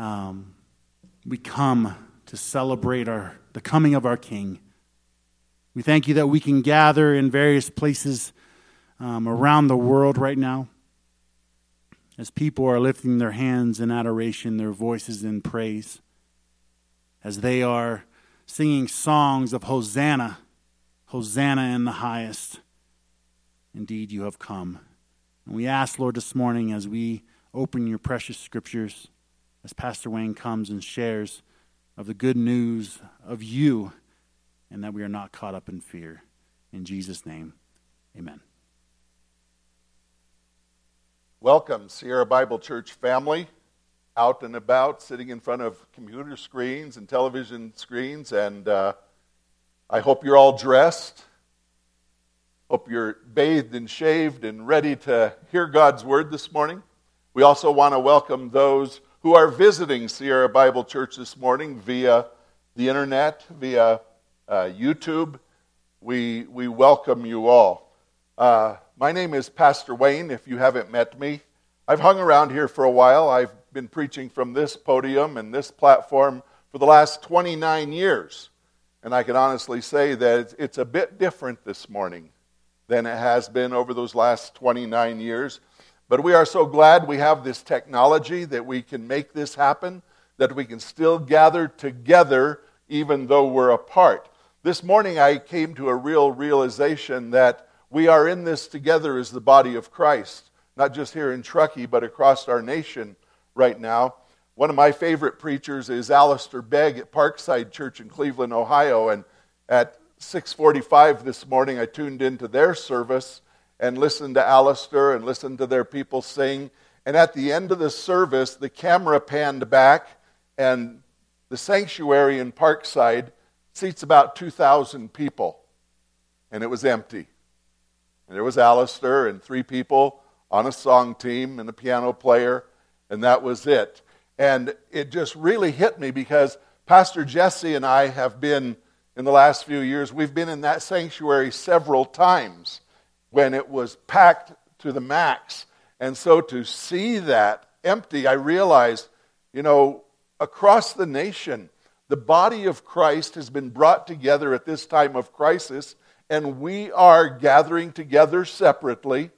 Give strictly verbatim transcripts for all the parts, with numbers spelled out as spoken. Um, we come to celebrate our the coming of our King. We thank you that we can gather in various places um, around the world right now. As people are lifting their hands in adoration, their voices in praise, as they are singing songs of Hosanna, Hosanna in the highest. Indeed, you have come. And we ask, Lord, this morning as we open your precious scriptures, as Pastor Wayne comes and shares of the good news of you, and that we are not caught up in fear. In Jesus' name, amen. Welcome, Sierra Bible Church family, out and about, sitting in front of computer screens and television screens, and uh, I hope you're all dressed. Hope you're bathed and shaved and ready to hear God's word this morning. We also want to welcome those who are visiting Sierra Bible Church this morning via the internet, via uh, YouTube. We, we welcome you all. Uh, My name is Pastor Wayne, if you haven't met me. I've hung around here for a while. I've been preaching from this podium and this platform for the last twenty-nine years. And I can honestly say that it's a bit different this morning than it has been over those last twenty-nine years. But we are so glad we have this technology that we can make this happen, that we can still gather together even though we're apart. This morning I came to a real realization that we are in this together as the body of Christ, not just here in Truckee, but across our nation right now. One of my favorite preachers is Alistair Begg at Parkside Church in Cleveland, Ohio, and at six forty-five this morning I tuned into their service and listened to Alistair and listened to their people sing, and at the end of the service the camera panned back, and the sanctuary in Parkside seats about two thousand people, and it was empty. And there was Alistair and three people on a song team and a piano player, and that was it. And it just really hit me because Pastor Jesse and I have been, in the last few years, we've been in that sanctuary several times when it was packed to the max. And so to see that empty, I realized, you know, across the nation, the body of Christ has been brought together at this time of crisis. And we are gathering together separately,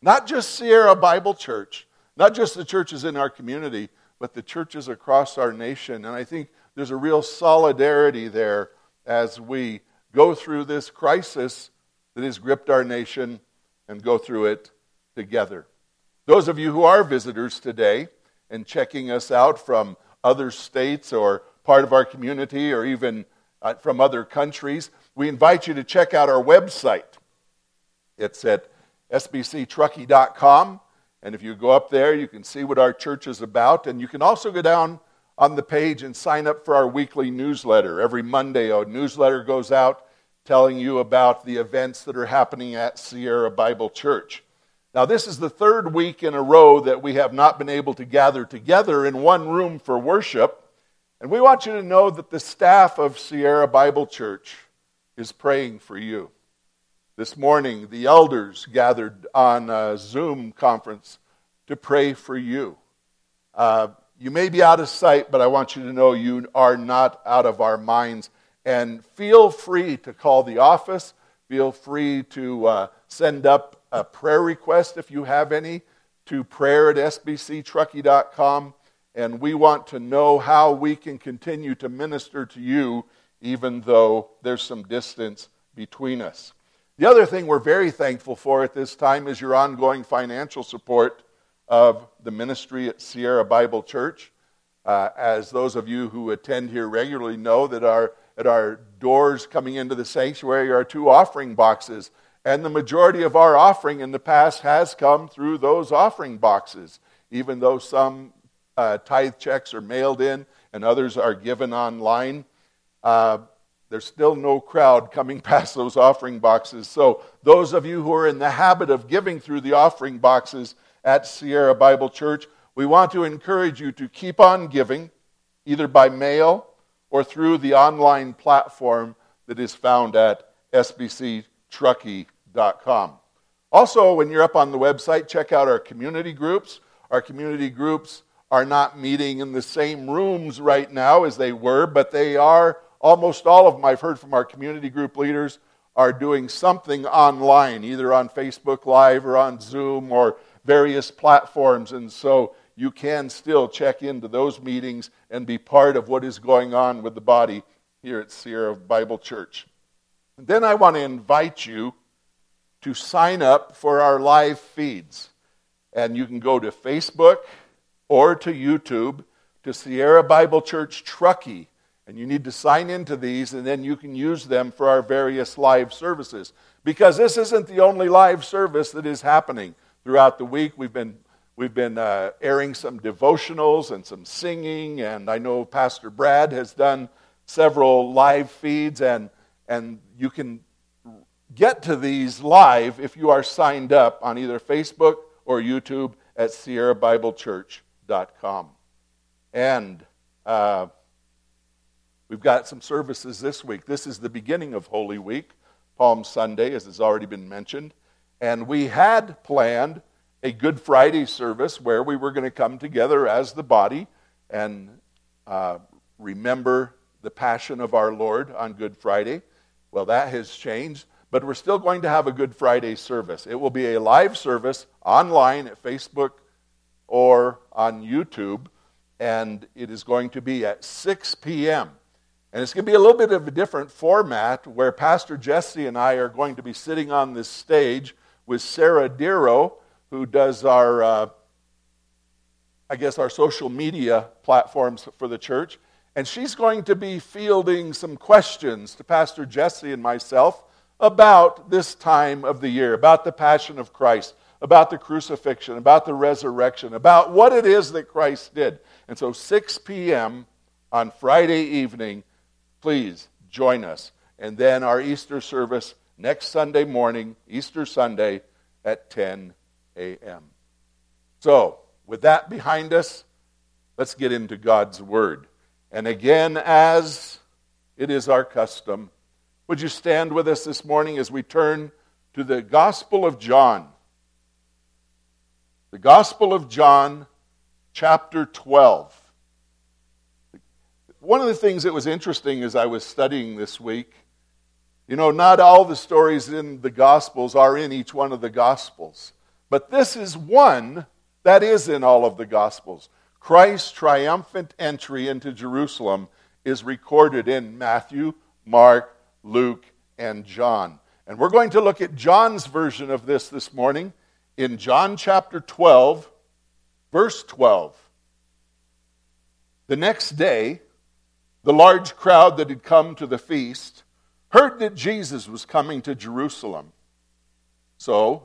not just Sierra Bible Church, not just the churches in our community, but the churches across our nation. And I think there's a real solidarity there as we go through this crisis that has gripped our nation and go through it together. Those of you who are visitors today and checking us out from other states or part of our community or even uh, from other countries, we invite you to check out our website. It's at S B C Truckee dot com. And if you go up there, you can see what our church is about. And you can also go down on the page and sign up for our weekly newsletter. Every Monday, a newsletter goes out telling you about the events that are happening at Sierra Bible Church. Now, this is the third week in a row that we have not been able to gather together in one room for worship. And we want you to know that the staff of Sierra Bible Church is praying for you. This morning, the elders gathered on a Zoom conference to pray for you. Uh, you may be out of sight, but I want you to know you are not out of our minds. And feel free to call the office. Feel free to uh, send up a prayer request if you have any to prayer at S B C Truckee dot com. And we want to know how we can continue to minister to you even though there's some distance between us. The other thing we're very thankful for at this time is your ongoing financial support of the ministry at Sierra Bible Church. Uh, as those of you who attend here regularly know, that our, at our doors coming into the sanctuary are two offering boxes, and the majority of our offering in the past has come through those offering boxes, even though some uh, tithe checks are mailed in and others are given online. Uh, there's still no crowd coming past those offering boxes. So those of you who are in the habit of giving through the offering boxes at Sierra Bible Church, we want to encourage you to keep on giving, either by mail or through the online platform that is found at S B C Truckee dot com. Also, when you're up on the website, check out our community groups. Our community groups are not meeting in the same rooms right now as they were, but they are, almost all of them I've heard from our community group leaders, are doing something online, either on Facebook Live or on Zoom or various platforms. And so you can still check into those meetings and be part of what is going on with the body here at Sierra Bible Church. And then I want to invite you to sign up for our live feeds. And you can go to Facebook or to YouTube, to Sierra Bible Church Truckee. And you need to sign into these, and then you can use them for our various live services. Because this isn't the only live service that is happening. Throughout the week, we've been we've been uh, airing some devotionals and some singing, and I know Pastor Brad has done several live feeds, and and you can get to these live if you are signed up on either Facebook or YouTube at Sierra Bible Church dot com. And uh, we've got some services this week. This is the beginning of Holy Week, Palm Sunday, as has already been mentioned. And we had planned a Good Friday service where we were going to come together as the body and uh, remember the passion of our Lord on Good Friday. Well, that has changed, but we're still going to have a Good Friday service. It will be a live service online at Facebook or on YouTube, and it is going to be at six p.m. And it's going to be a little bit of a different format where Pastor Jesse and I are going to be sitting on this stage with Sarah Diro, who does our, uh, I guess, our social media platforms for the church. And she's going to be fielding some questions to Pastor Jesse and myself about this time of the year, about the passion of Christ, about the crucifixion, about the resurrection, about what it is that Christ did. And so six p.m. on Friday evening, please join us. And then our Easter service next Sunday morning, Easter Sunday at ten a.m. So, with that behind us, let's get into God's Word. And again, as it is our custom, would you stand with us this morning as we turn to the Gospel of John? The Gospel of John, chapter twelve. One of the things that was interesting as I was studying this week, you know, not all the stories in the Gospels are in each one of the Gospels. But this is one that is in all of the Gospels. Christ's triumphant entry into Jerusalem is recorded in Matthew, Mark, Luke, and John. And we're going to look at John's version of this this morning in John chapter twelve, verse twelve. The next day, the large crowd that had come to the feast heard that Jesus was coming to Jerusalem. So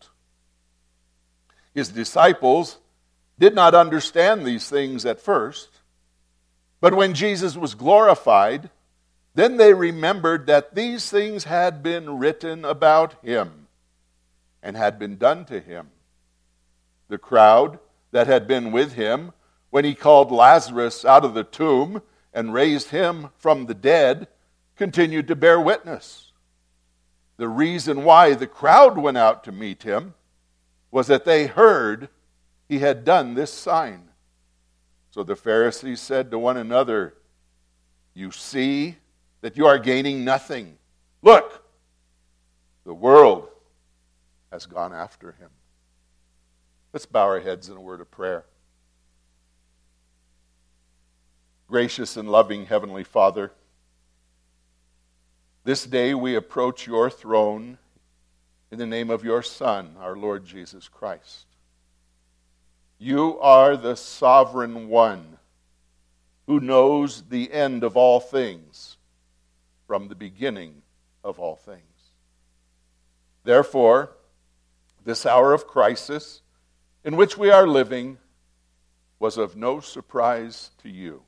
His disciples did not understand these things at first, but when Jesus was glorified, then they remembered that these things had been written about him and had been done to him. The crowd that had been with him when he called Lazarus out of the tomb and raised him from the dead, continued to bear witness. The reason why the crowd went out to meet him was that they heard he had done this sign. So the Pharisees said to one another, "You see that you are gaining nothing. Look, the world has gone after him." Let's bow our heads in a word of prayer. Gracious and loving Heavenly Father, this day we approach your throne in the name of your Son, our Lord Jesus Christ. You are the sovereign one who knows the end of all things from the beginning of all things. Therefore, this hour of crisis in which we are living was of no surprise to you.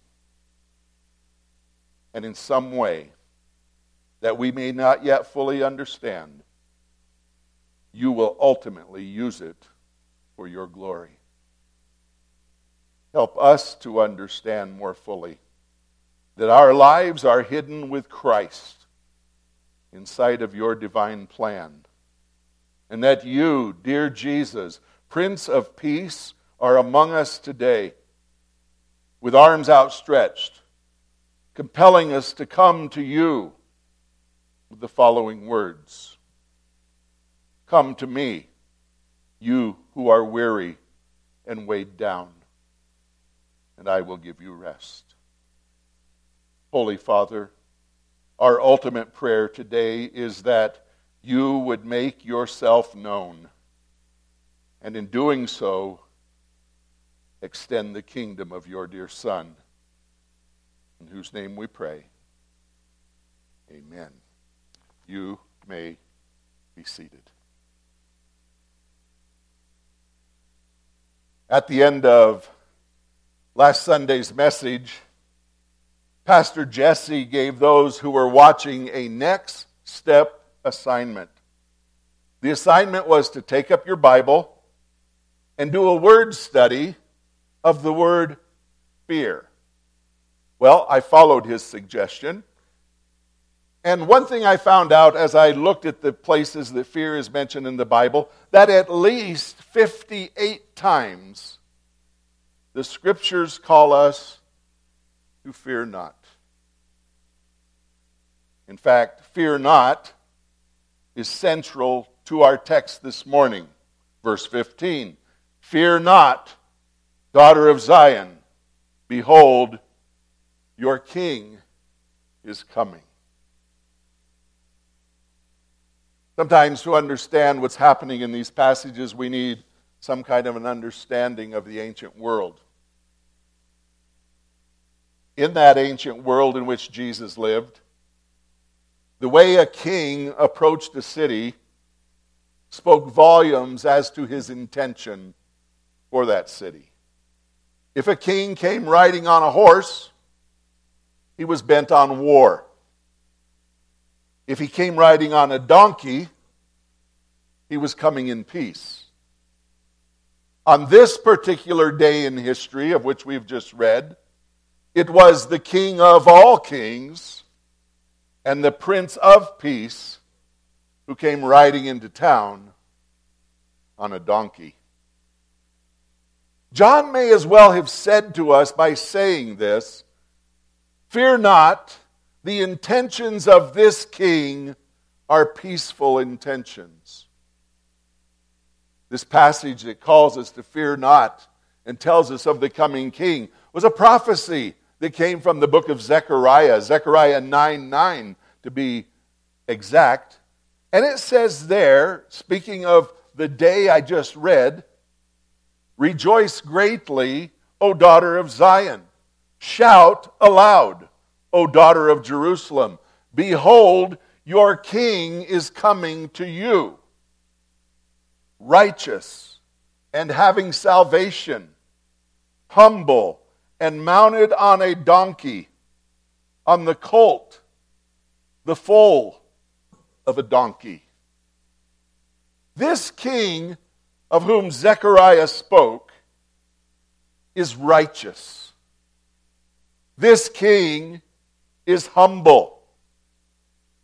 and in some way that we may not yet fully understand, you will ultimately use it for your glory. Help us to understand more fully that our lives are hidden with Christ inside of your divine plan, and that you, dear Jesus, Prince of Peace, are among us today with arms outstretched, compelling us to come to you with the following words. Come to me, you who are weary and weighed down, and I will give you rest. Holy Father, our ultimate prayer today is that you would make yourself known, and in doing so, extend the kingdom of your dear Son, in whose name we pray. Amen. You may be seated. At the end of last Sunday's message, Pastor Jesse gave those who were watching a next step assignment. The assignment was to take up your Bible and do a word study of the word fear. Well, I followed his suggestion. And one thing I found out as I looked at the places that fear is mentioned in the Bible, that at least fifty-eight times the Scriptures call us to fear not. In fact, fear not is central to our text this morning. Verse fifteen, fear not, daughter of Zion, behold, your king is coming. Sometimes to understand what's happening in these passages, we need some kind of an understanding of the ancient world. In that ancient world in which Jesus lived, the way a king approached a city spoke volumes as to his intention for that city. If a king came riding on a horse, he was bent on war. If he came riding on a donkey, he was coming in peace. On this particular day in history, of which we've just read, it was the King of all kings and the Prince of Peace who came riding into town on a donkey. John may as well have said to us by saying this, fear not, the intentions of this king are peaceful intentions. This passage that calls us to fear not and tells us of the coming king was a prophecy that came from the book of Zechariah, Zechariah nine nine to be exact. And it says there, speaking of the day I just read, rejoice greatly, O daughter of Zion. Shout aloud, O daughter of Jerusalem. Behold, your king is coming to you, righteous and having salvation, humble and mounted on a donkey, on the colt, the foal of a donkey. This king of whom Zechariah spoke is righteous. This king is humble.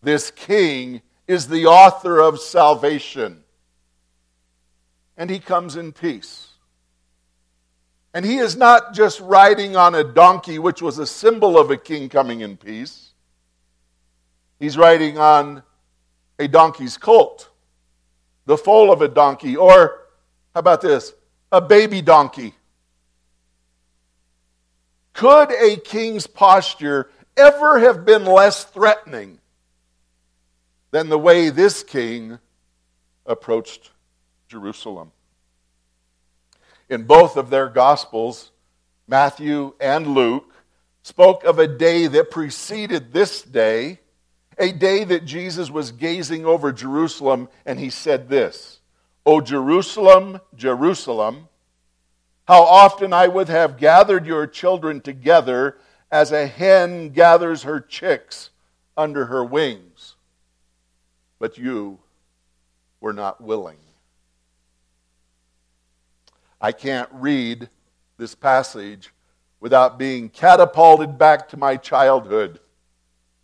This king is the author of salvation. And he comes in peace. And he is not just riding on a donkey, which was a symbol of a king coming in peace. He's riding on a donkey's colt, the foal of a donkey, or, how about this, a baby donkey. Could a king's posture ever have been less threatening than the way this king approached Jerusalem? In both of their Gospels, Matthew and Luke spoke of a day that preceded this day, a day that Jesus was gazing over Jerusalem, and he said this, O Jerusalem, Jerusalem, how often I would have gathered your children together as a hen gathers her chicks under her wings. But you were not willing." I can't read this passage without being catapulted back to my childhood,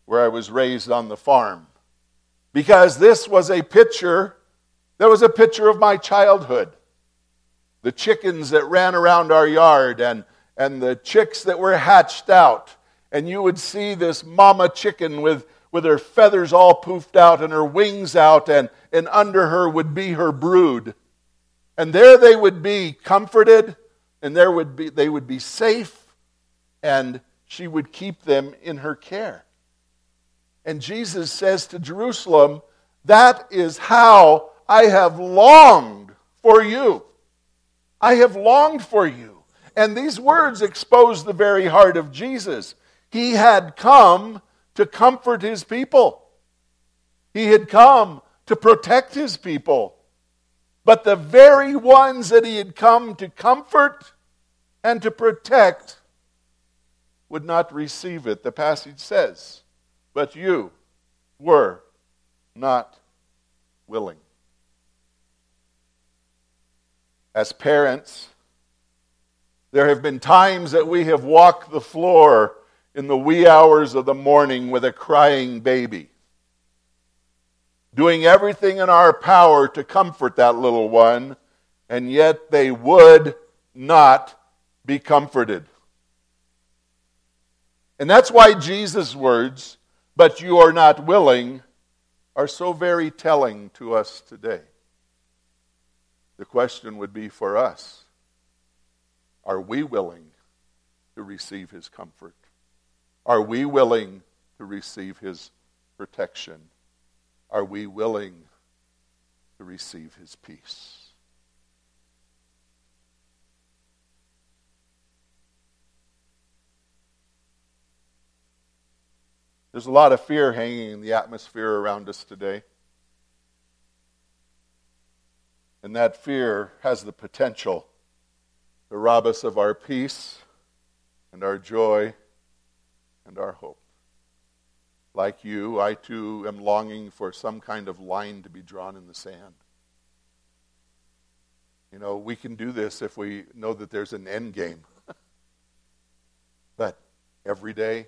where I was raised on the farm, because this was a picture, that was a picture of my childhood. The chickens that ran around our yard and, and the chicks that were hatched out, and you would see this mama chicken with, with her feathers all poofed out and her wings out, and, and under her would be her brood. And there they would be comforted, and there would be they would be safe, and she would keep them in her care. And Jesus says to Jerusalem, "That is how I have longed for you. I have longed for you." And these words expose the very heart of Jesus. He had come to comfort his people. He had come to protect his people. But the very ones that he had come to comfort and to protect would not receive it. The passage says, "But you were not willing." As parents, there have been times that we have walked the floor in the wee hours of the morning with a crying baby, doing everything in our power to comfort that little one, and yet they would not be comforted. And that's why Jesus' words, "But you are not willing," are so very telling to us today. The question would be for us, are we willing to receive his comfort? Are we willing to receive his protection? Are we willing to receive his peace? There's a lot of fear hanging in the atmosphere around us today. And that fear has the potential to rob us of our peace and our joy and our hope. Like you, I too am longing for some kind of line to be drawn in the sand. You know, we can do this if we know that there's an end game. But every day,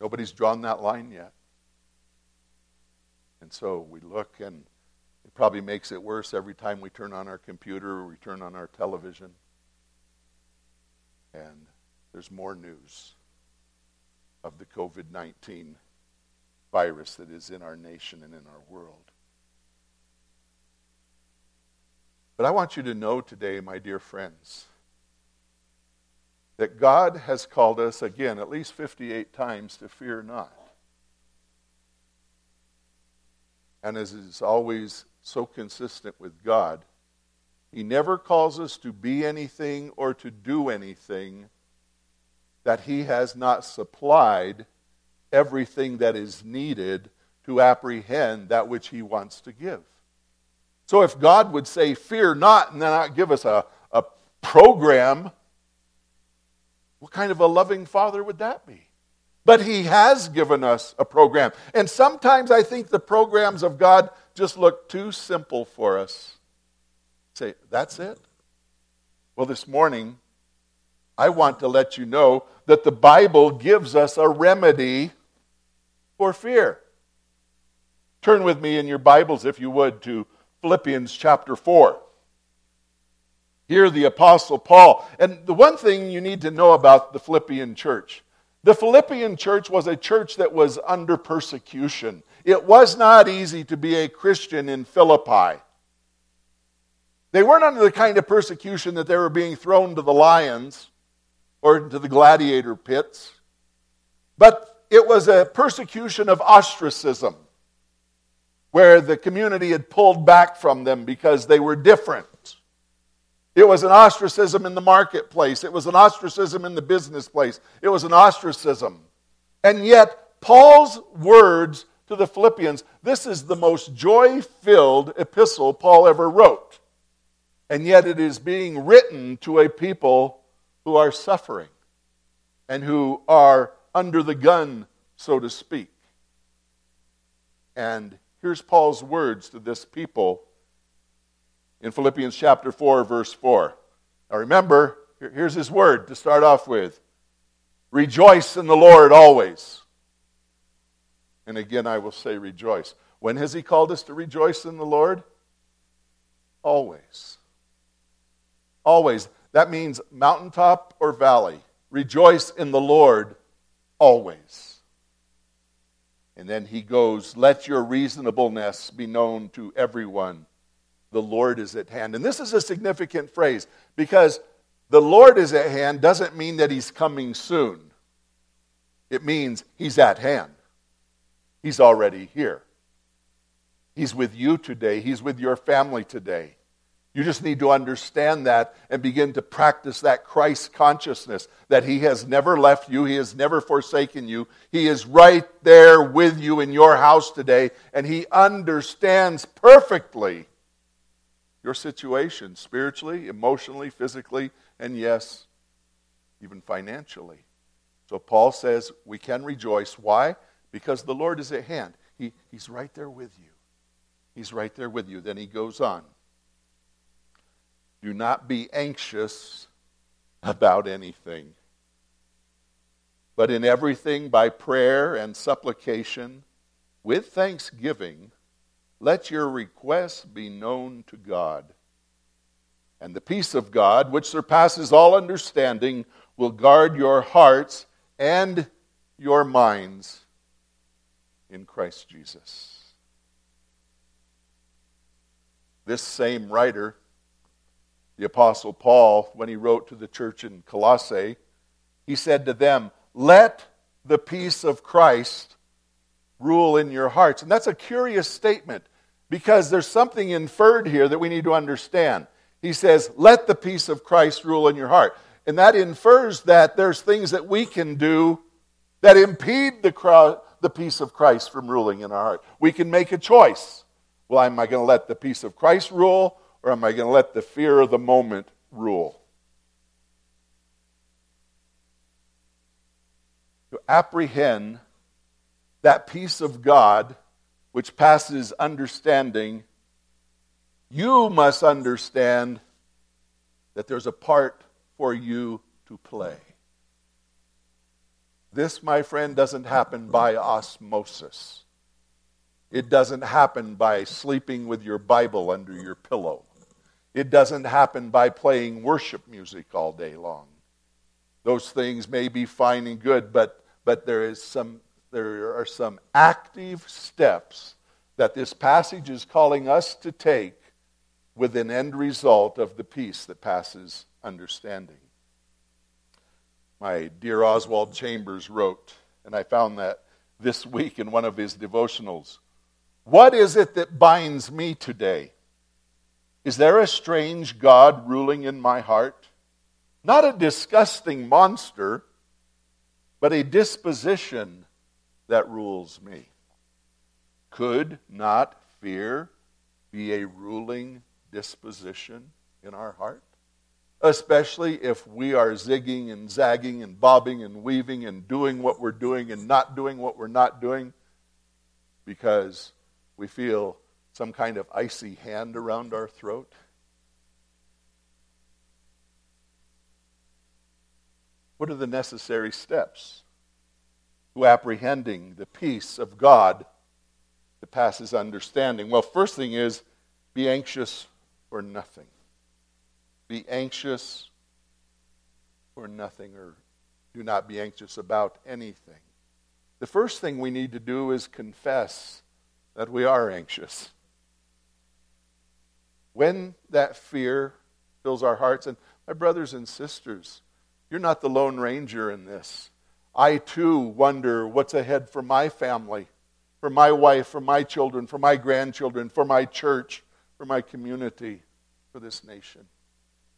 nobody's drawn that line yet. And so we look, and it probably makes it worse every time we turn on our computer or we turn on our television. And there's more news of the covid nineteen virus that is in our nation and in our world. But I want you to know today, my dear friends, that God has called us again at least fifty-eight times to fear not. And as is always so consistent with God, he never calls us to be anything or to do anything that he has not supplied everything that is needed to apprehend that which he wants to give. So if God would say, "Fear not," and then not give us a, a program, what kind of a loving father would that be? But he has given us a program. And sometimes I think the programs of God just look too simple for us. Say, that's it? Well, this morning, I want to let you know that the Bible gives us a remedy for fear. Turn with me in your Bibles, if you would, to Philippians chapter four. Here the Apostle Paul, and the one thing you need to know about the Philippian church, the Philippian church was a church that was under persecution. It was not easy to be a Christian in Philippi. They weren't under the kind of persecution that they were being thrown to the lions or into the gladiator pits, but it was a persecution of ostracism, where the community had pulled back from them because they were different. It was an ostracism in the marketplace. It was an ostracism in the business place. It was an ostracism. And yet, Paul's words to the Philippians, this is the most joy-filled epistle Paul ever wrote. And yet it is being written to a people who are suffering. and who are under the gun, so to speak. And here's Paul's words to this people in Philippians chapter four, verse four. Now remember, here's his word to start off with. Rejoice in the Lord always. And again, I will say rejoice. When has he called us to rejoice in the Lord? Always. Always. That means mountaintop or valley. Rejoice in the Lord always. And then he goes, let your reasonableness be known to everyone. The Lord is at hand. And this is a significant phrase, because the Lord is at hand doesn't mean that he's coming soon. It means he's at hand. He's already here. He's with you today. He's with your family today. You just need to understand that and begin to practice that Christ consciousness, that he has never left you. He has never forsaken you. He is right there with you in your house today, and he understands perfectly your situation spiritually, emotionally, physically, and yes, even financially. So Paul says we can rejoice. Why? Because the Lord is at hand. He, he's right there with you. He's right there with you. Then he goes on. Do not be anxious about anything, but in everything by prayer and supplication, with thanksgiving, let your requests be known to God. And the peace of God, which surpasses all understanding, will guard your hearts and your minds in Christ Jesus. This same writer, the Apostle Paul, when he wrote to the church in Colossae, he said to them, let the peace of Christ rule in your hearts. And that's a curious statement, because there's something inferred here that we need to understand. He says, let the peace of Christ rule in your heart. And that infers that there's things that we can do that impede the cro- the peace of Christ from ruling in our heart. We can make a choice. Well, am I going to let the peace of Christ rule, or am I going to let the fear of the moment rule? To apprehend that peace of God which passes understanding, you must understand that there's a part for you to play. This, my friend, doesn't happen by osmosis. It doesn't happen by sleeping with your Bible under your pillow. It doesn't happen by playing worship music all day long. Those things may be fine and good, but, but there is some, there are some active steps that this passage is calling us to take with an end result of the peace that passes understanding. My dear Oswald Chambers wrote, and I found that this week in one of his devotionals, what is it that binds me today? Is there a strange God ruling in my heart? Not a disgusting monster, but a disposition that rules me. Could not fear be a ruling disposition in our heart? Especially if we are zigging and zagging and bobbing and weaving and doing what we're doing and not doing what we're not doing because we feel some kind of icy hand around our throat. What are the necessary steps to apprehending the peace of God that passes understanding? Well, first thing is, be anxious for nothing. Be anxious for nothing, or do not be anxious about anything. The first thing we need to do is confess that we are anxious. When that fear fills our hearts, and my brothers and sisters, you're not the Lone Ranger in this. I too wonder what's ahead for my family, for my wife, for my children, for my grandchildren, for my church, for my community, for this nation.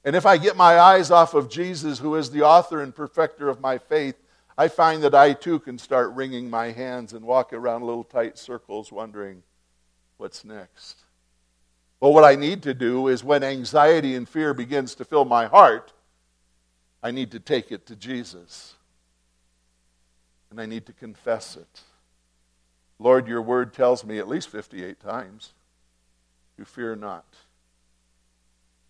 And if I get my eyes off of Jesus, who is the author and perfecter of my faith, I find that I too can start wringing my hands and walk around little tight circles wondering, what's next? Well, what I need to do is when anxiety and fear begins to fill my heart, I need to take it to Jesus. and I need to confess it. Lord, your word tells me at least fifty-eight times to fear not.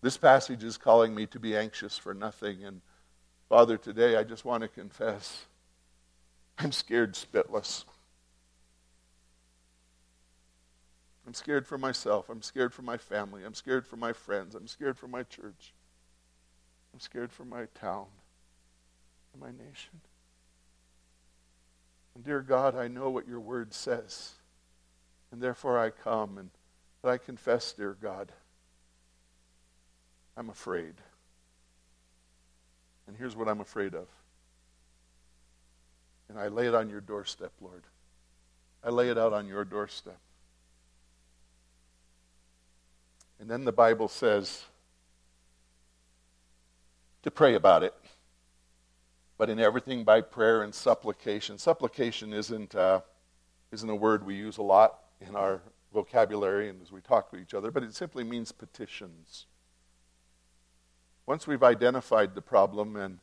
This passage is calling me to be anxious for nothing. And Father, today I just want to confess I'm scared spitless. I'm scared for myself. I'm scared for my family. I'm scared for my friends. I'm scared for my church. I'm scared for my town and my nation. And dear God, I know what your word says, and therefore I come and I confess, dear God, I'm afraid. And here's what I'm afraid of. And I lay it on your doorstep, Lord. I lay it out on your doorstep. And then the Bible says to pray about it, but in everything by prayer and supplication. Supplication isn't uh, isn't a word we use a lot in our vocabulary and as we talk to each other, but it simply means petitions. Once we've identified the problem and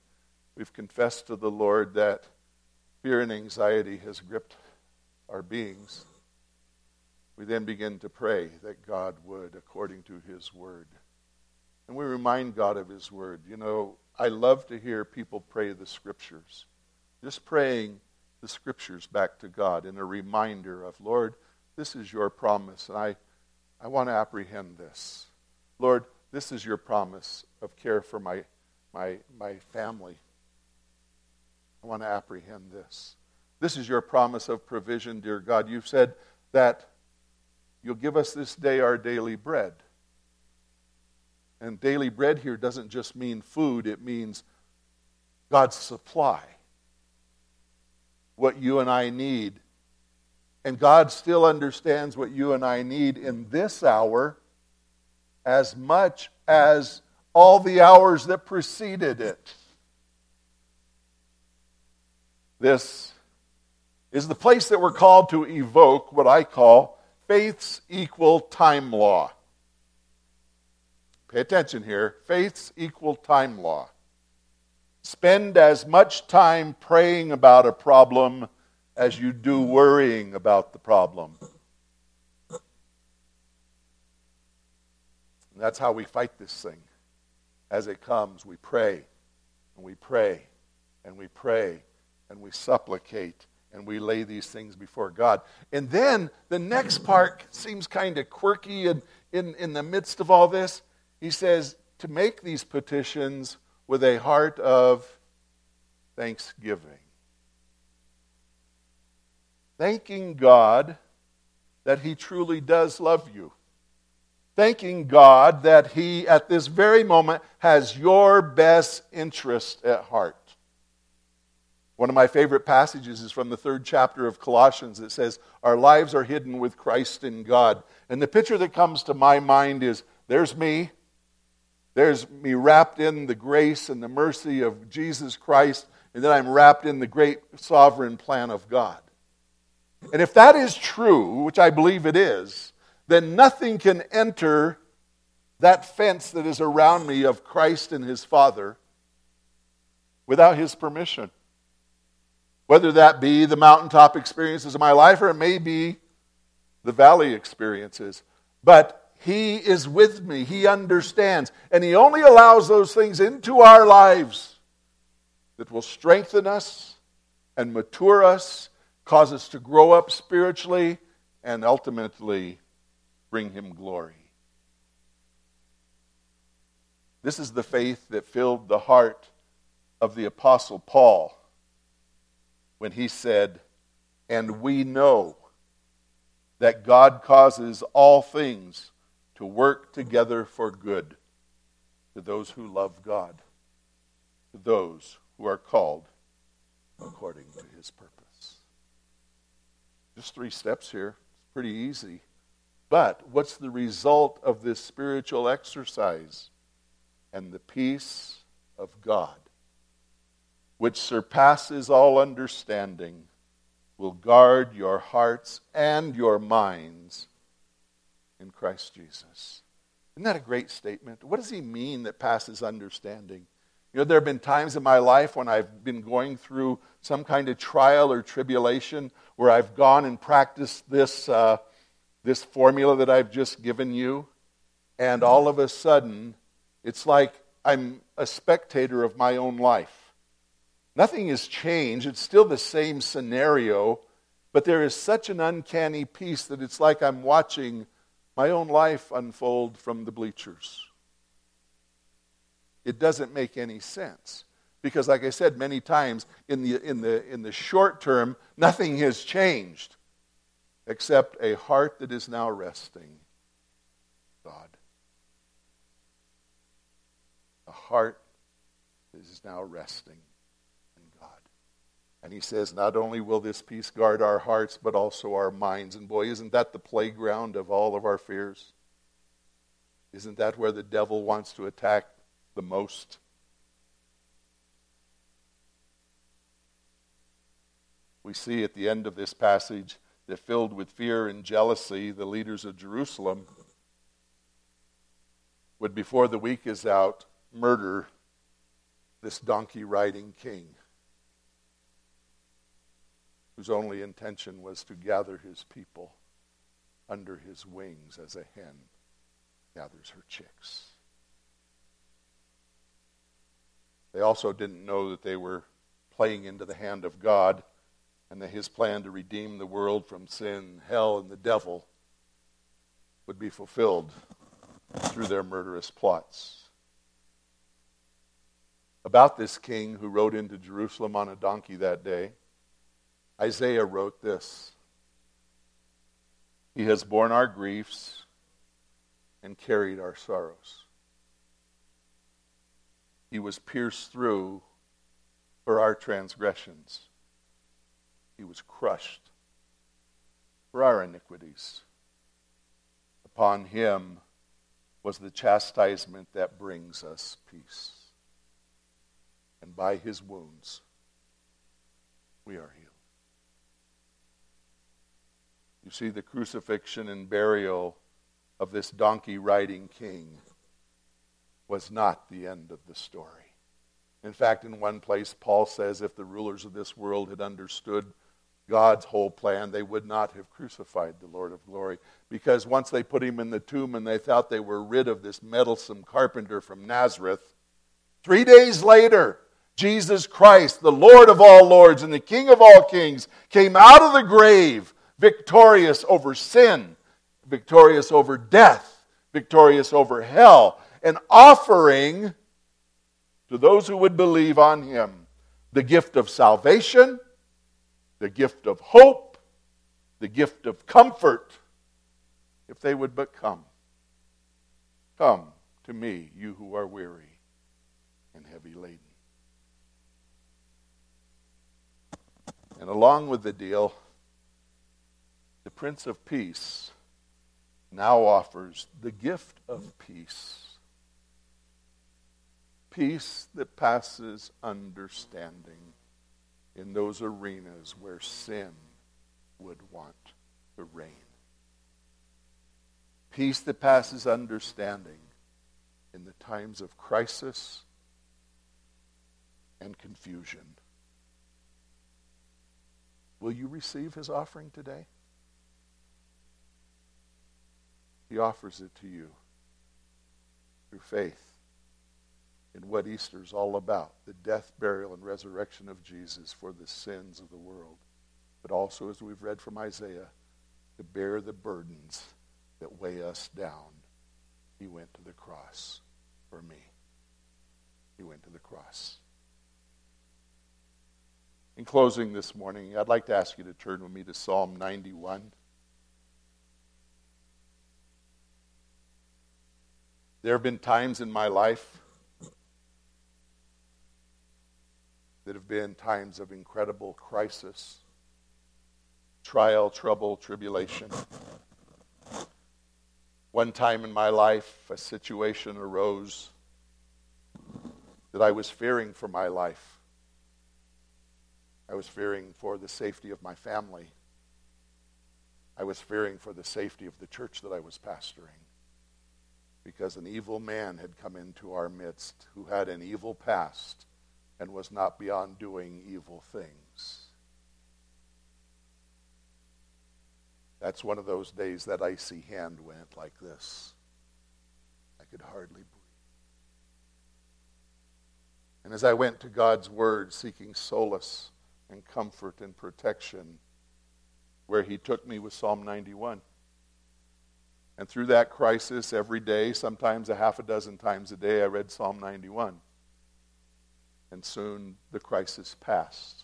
we've confessed to the Lord that fear and anxiety has gripped our beings, we then begin to pray that God would, according to his word. And we remind God of his word. You know, I love to hear people pray the scriptures. Just praying the scriptures back to God in a reminder of, Lord, this is your promise, and I, I want to apprehend this. Lord, this is your promise of care for my, my, my family. I want to apprehend this. This is your promise of provision, dear God. You've said that you'll give us this day our daily bread. And daily bread here doesn't just mean food, it means God's supply. What you and I need. And God still understands what you and I need in this hour as much as all the hours that preceded it. This is the place that we're called to evoke what I call faith's equal time law. Pay attention here. Faith's equal time law. Spend as much time praying about a problem as you do worrying about the problem. And that's how we fight this thing. As it comes, we pray, and we pray, and we pray, and we supplicate, and we lay these things before God. And then the next part seems kind of quirky, and in, in the midst of all this, he says to make these petitions with a heart of thanksgiving. Thanking God that he truly does love you. Thanking God that he, at this very moment, has your best interest at heart. One of my favorite passages is from the third chapter of Colossians. It says, our lives are hidden with Christ in God. And the picture that comes to my mind is, there's me. There's me wrapped in the grace and the mercy of Jesus Christ. And then I'm wrapped in the great sovereign plan of God. And if that is true, which I believe it is, then nothing can enter that fence that is around me of Christ and his Father without his permission. Whether that be the mountaintop experiences of my life or it may be the valley experiences. But he is with me. He understands. And he only allows those things into our lives that will strengthen us and mature us, cause us to grow up spiritually, and ultimately bring him glory. This is the faith that filled the heart of the Apostle Paul when he said, and we know that God causes all things to work together for good to those who love God, to those who are called according to his purpose. Just three steps here. It's pretty easy. But what's the result of this spiritual exercise? And the peace of God, which surpasses all understanding, will guard your hearts and your minds in Christ Jesus. Isn't that a great statement? What does he mean that passes understanding? You know, there have been times in my life when I've been going through some kind of trial or tribulation where I've gone and practiced this uh, this formula that I've just given you, and all of a sudden, it's like I'm a spectator of my own life. Nothing has changed. It's still the same scenario, but there is such an uncanny peace that it's like I'm watching my own life unfold from the bleachers. It doesn't make any sense. Because like I said many times, in the in the in the short term, nothing has changed except a heart that is now resting. God. A heart that is now resting in God. And he says, not only will this peace guard our hearts, but also our minds. And boy, isn't that the playground of all of our fears? Isn't that where the devil wants to attack the most? We see at the end of this passage that filled with fear and jealousy, the leaders of Jerusalem would, before the week is out, murder this donkey-riding king whose only intention was to gather his people under his wings as a hen gathers her chicks. They also didn't know that they were playing into the hand of God and that his plan to redeem the world from sin, hell, and the devil would be fulfilled through their murderous plots. About this king who rode into Jerusalem on a donkey that day, Isaiah wrote this: "He has borne our griefs and carried our sorrows. He was pierced through for our transgressions. He was crushed for our iniquities. Upon him was the chastisement that brings us peace. And by his wounds, we are healed." You see, the crucifixion and burial of this donkey-riding king was not the end of the story. In fact, in one place, Paul says if the rulers of this world had understood God's whole plan, they would not have crucified the Lord of glory. Because once they put him in the tomb and they thought they were rid of this meddlesome carpenter from Nazareth, three days later, Jesus Christ, the Lord of all lords and the King of all kings, came out of the grave victorious over sin, victorious over death, victorious over hell, and offering to those who would believe on him the gift of salvation, the gift of hope, the gift of comfort, if they would but come. Come to me, you who are weary and heavy laden. And along with the deal, the Prince of Peace now offers the gift of peace. Peace that passes understanding in those arenas where sin would want to reign. Peace that passes understanding in the times of crisis and confusion. Will you receive his offering today? He offers it to you through faith in what Easter's all about, the death, burial, and resurrection of Jesus for the sins of the world, but also, as we've read from Isaiah, to bear the burdens that weigh us down. He went to the cross for me. He went to the cross. In closing this morning, I'd like to ask you to turn with me to Psalm ninety-one. There have been times in my life that have been times of incredible crisis, trial, trouble, tribulation. One time in my life, a situation arose that I was fearing for my life. I was fearing for the safety of my family. I was fearing for the safety of the church that I was pastoring. because an evil man had come into our midst who had an evil past and was not beyond doing evil things. That's one of those days that icy hand went like this. I could hardly breathe. And as I went to God's word seeking solace and comfort and protection, where he took me was Psalm ninety-one. And through that crisis every day, sometimes a half a dozen times a day, I read Psalm ninety-one. And soon the crisis passed.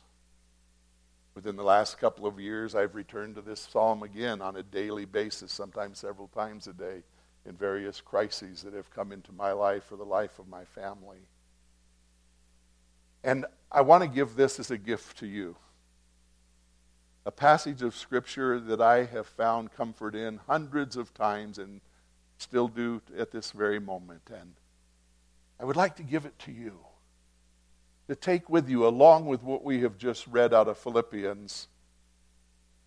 Within the last couple of years, I've returned to this psalm again on a daily basis, sometimes several times a day, in various crises that have come into my life or the life of my family. And I want to give this as a gift to you. A passage of Scripture that I have found comfort in hundreds of times and still do at this very moment. And I would like to give it to you, to take with you along with what we have just read out of Philippians.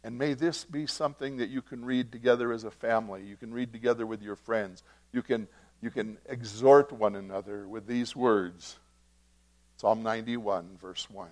And may this be something that you can read together as a family. You can read together with your friends. You can, you can exhort one another with these words. Psalm ninety-one, verse one.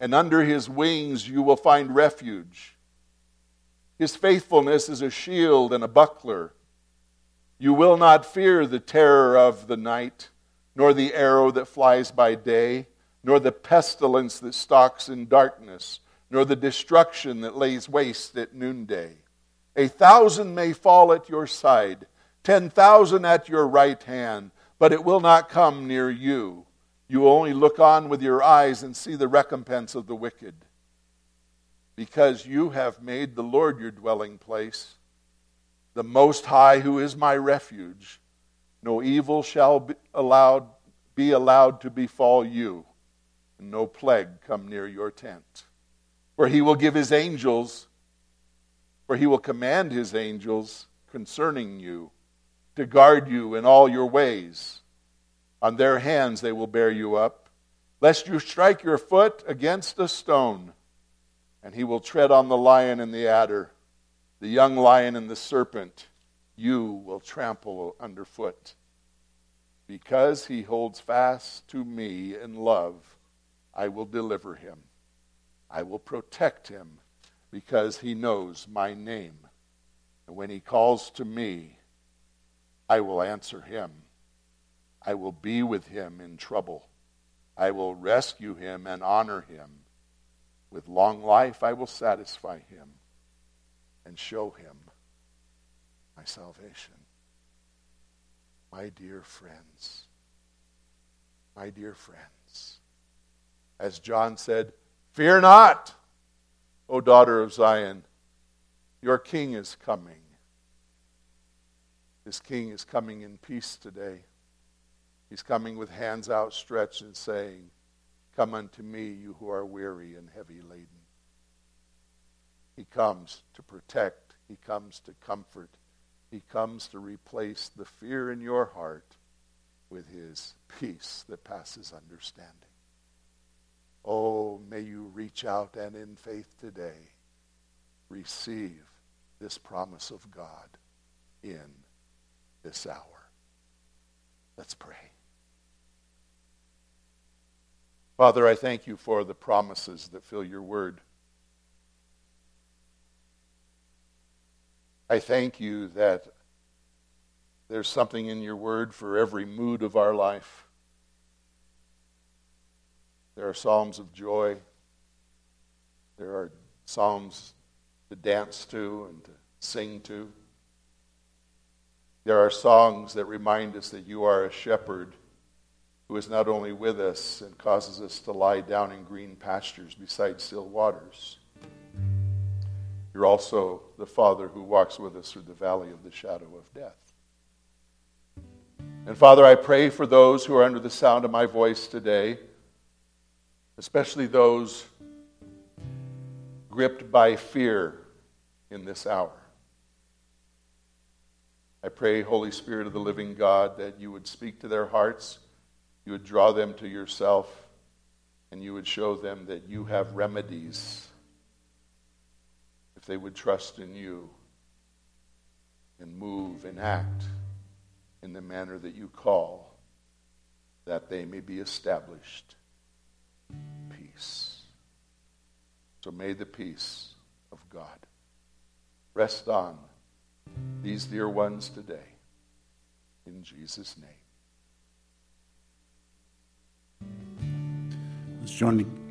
and under his wings you will find refuge. His faithfulness is a shield and a buckler. You will not fear the terror of the night, nor the arrow that flies by day, nor the pestilence that stalks in darkness, nor the destruction that lays waste at noonday. A thousand may fall at your side, ten thousand at your right hand, but it will not come near you. You will only look on with your eyes and see the recompense of the wicked. Because you have made the Lord your dwelling place, the Most High, who is my refuge, no evil shall be allowed, be allowed to befall you, and no plague come near your tent. For he will give his angels, for he will command his angels concerning you, to guard you in all your ways. On their hands they will bear you up, lest you strike your foot against a stone. And he will tread on the lion and the adder, the young lion and the serpent, you will trample underfoot. Because he holds fast to me in love, I will deliver him. I will protect him because he knows my name. And when he calls to me, I will answer him. I will be with him in trouble. I will rescue him and honor him. With long life I will satisfy him and show him my salvation. My dear friends, my dear friends, as John said, fear not, O daughter of Zion, your king is coming. This king is coming in peace today. He's coming with hands outstretched and saying, come unto me, you who are weary and heavy laden. He comes to protect. He comes to comfort. He comes to replace the fear in your heart with his peace that passes understanding. Oh, may you reach out and in faith today receive this promise of God in this hour. Let's pray. Father, I thank you for the promises that fill your word. I thank you that there's something in your word for every mood of our life. There are psalms of joy. There are psalms to dance to and to sing to. There are songs that remind us that you are a shepherd who is not only with us and causes us to lie down in green pastures beside still waters. You're also the Father who walks with us through the valley of the shadow of death. And Father, I pray for those who are under the sound of my voice today, especially those gripped by fear in this hour. I pray, Holy Spirit of the living God, that you would speak to their hearts, you would draw them to yourself, and you would show them that you have remedies if they would trust in you and move and act in the manner that you call, that they may be established in peace. So may the peace of God rest on these dear ones today, in Jesus' name. Let's join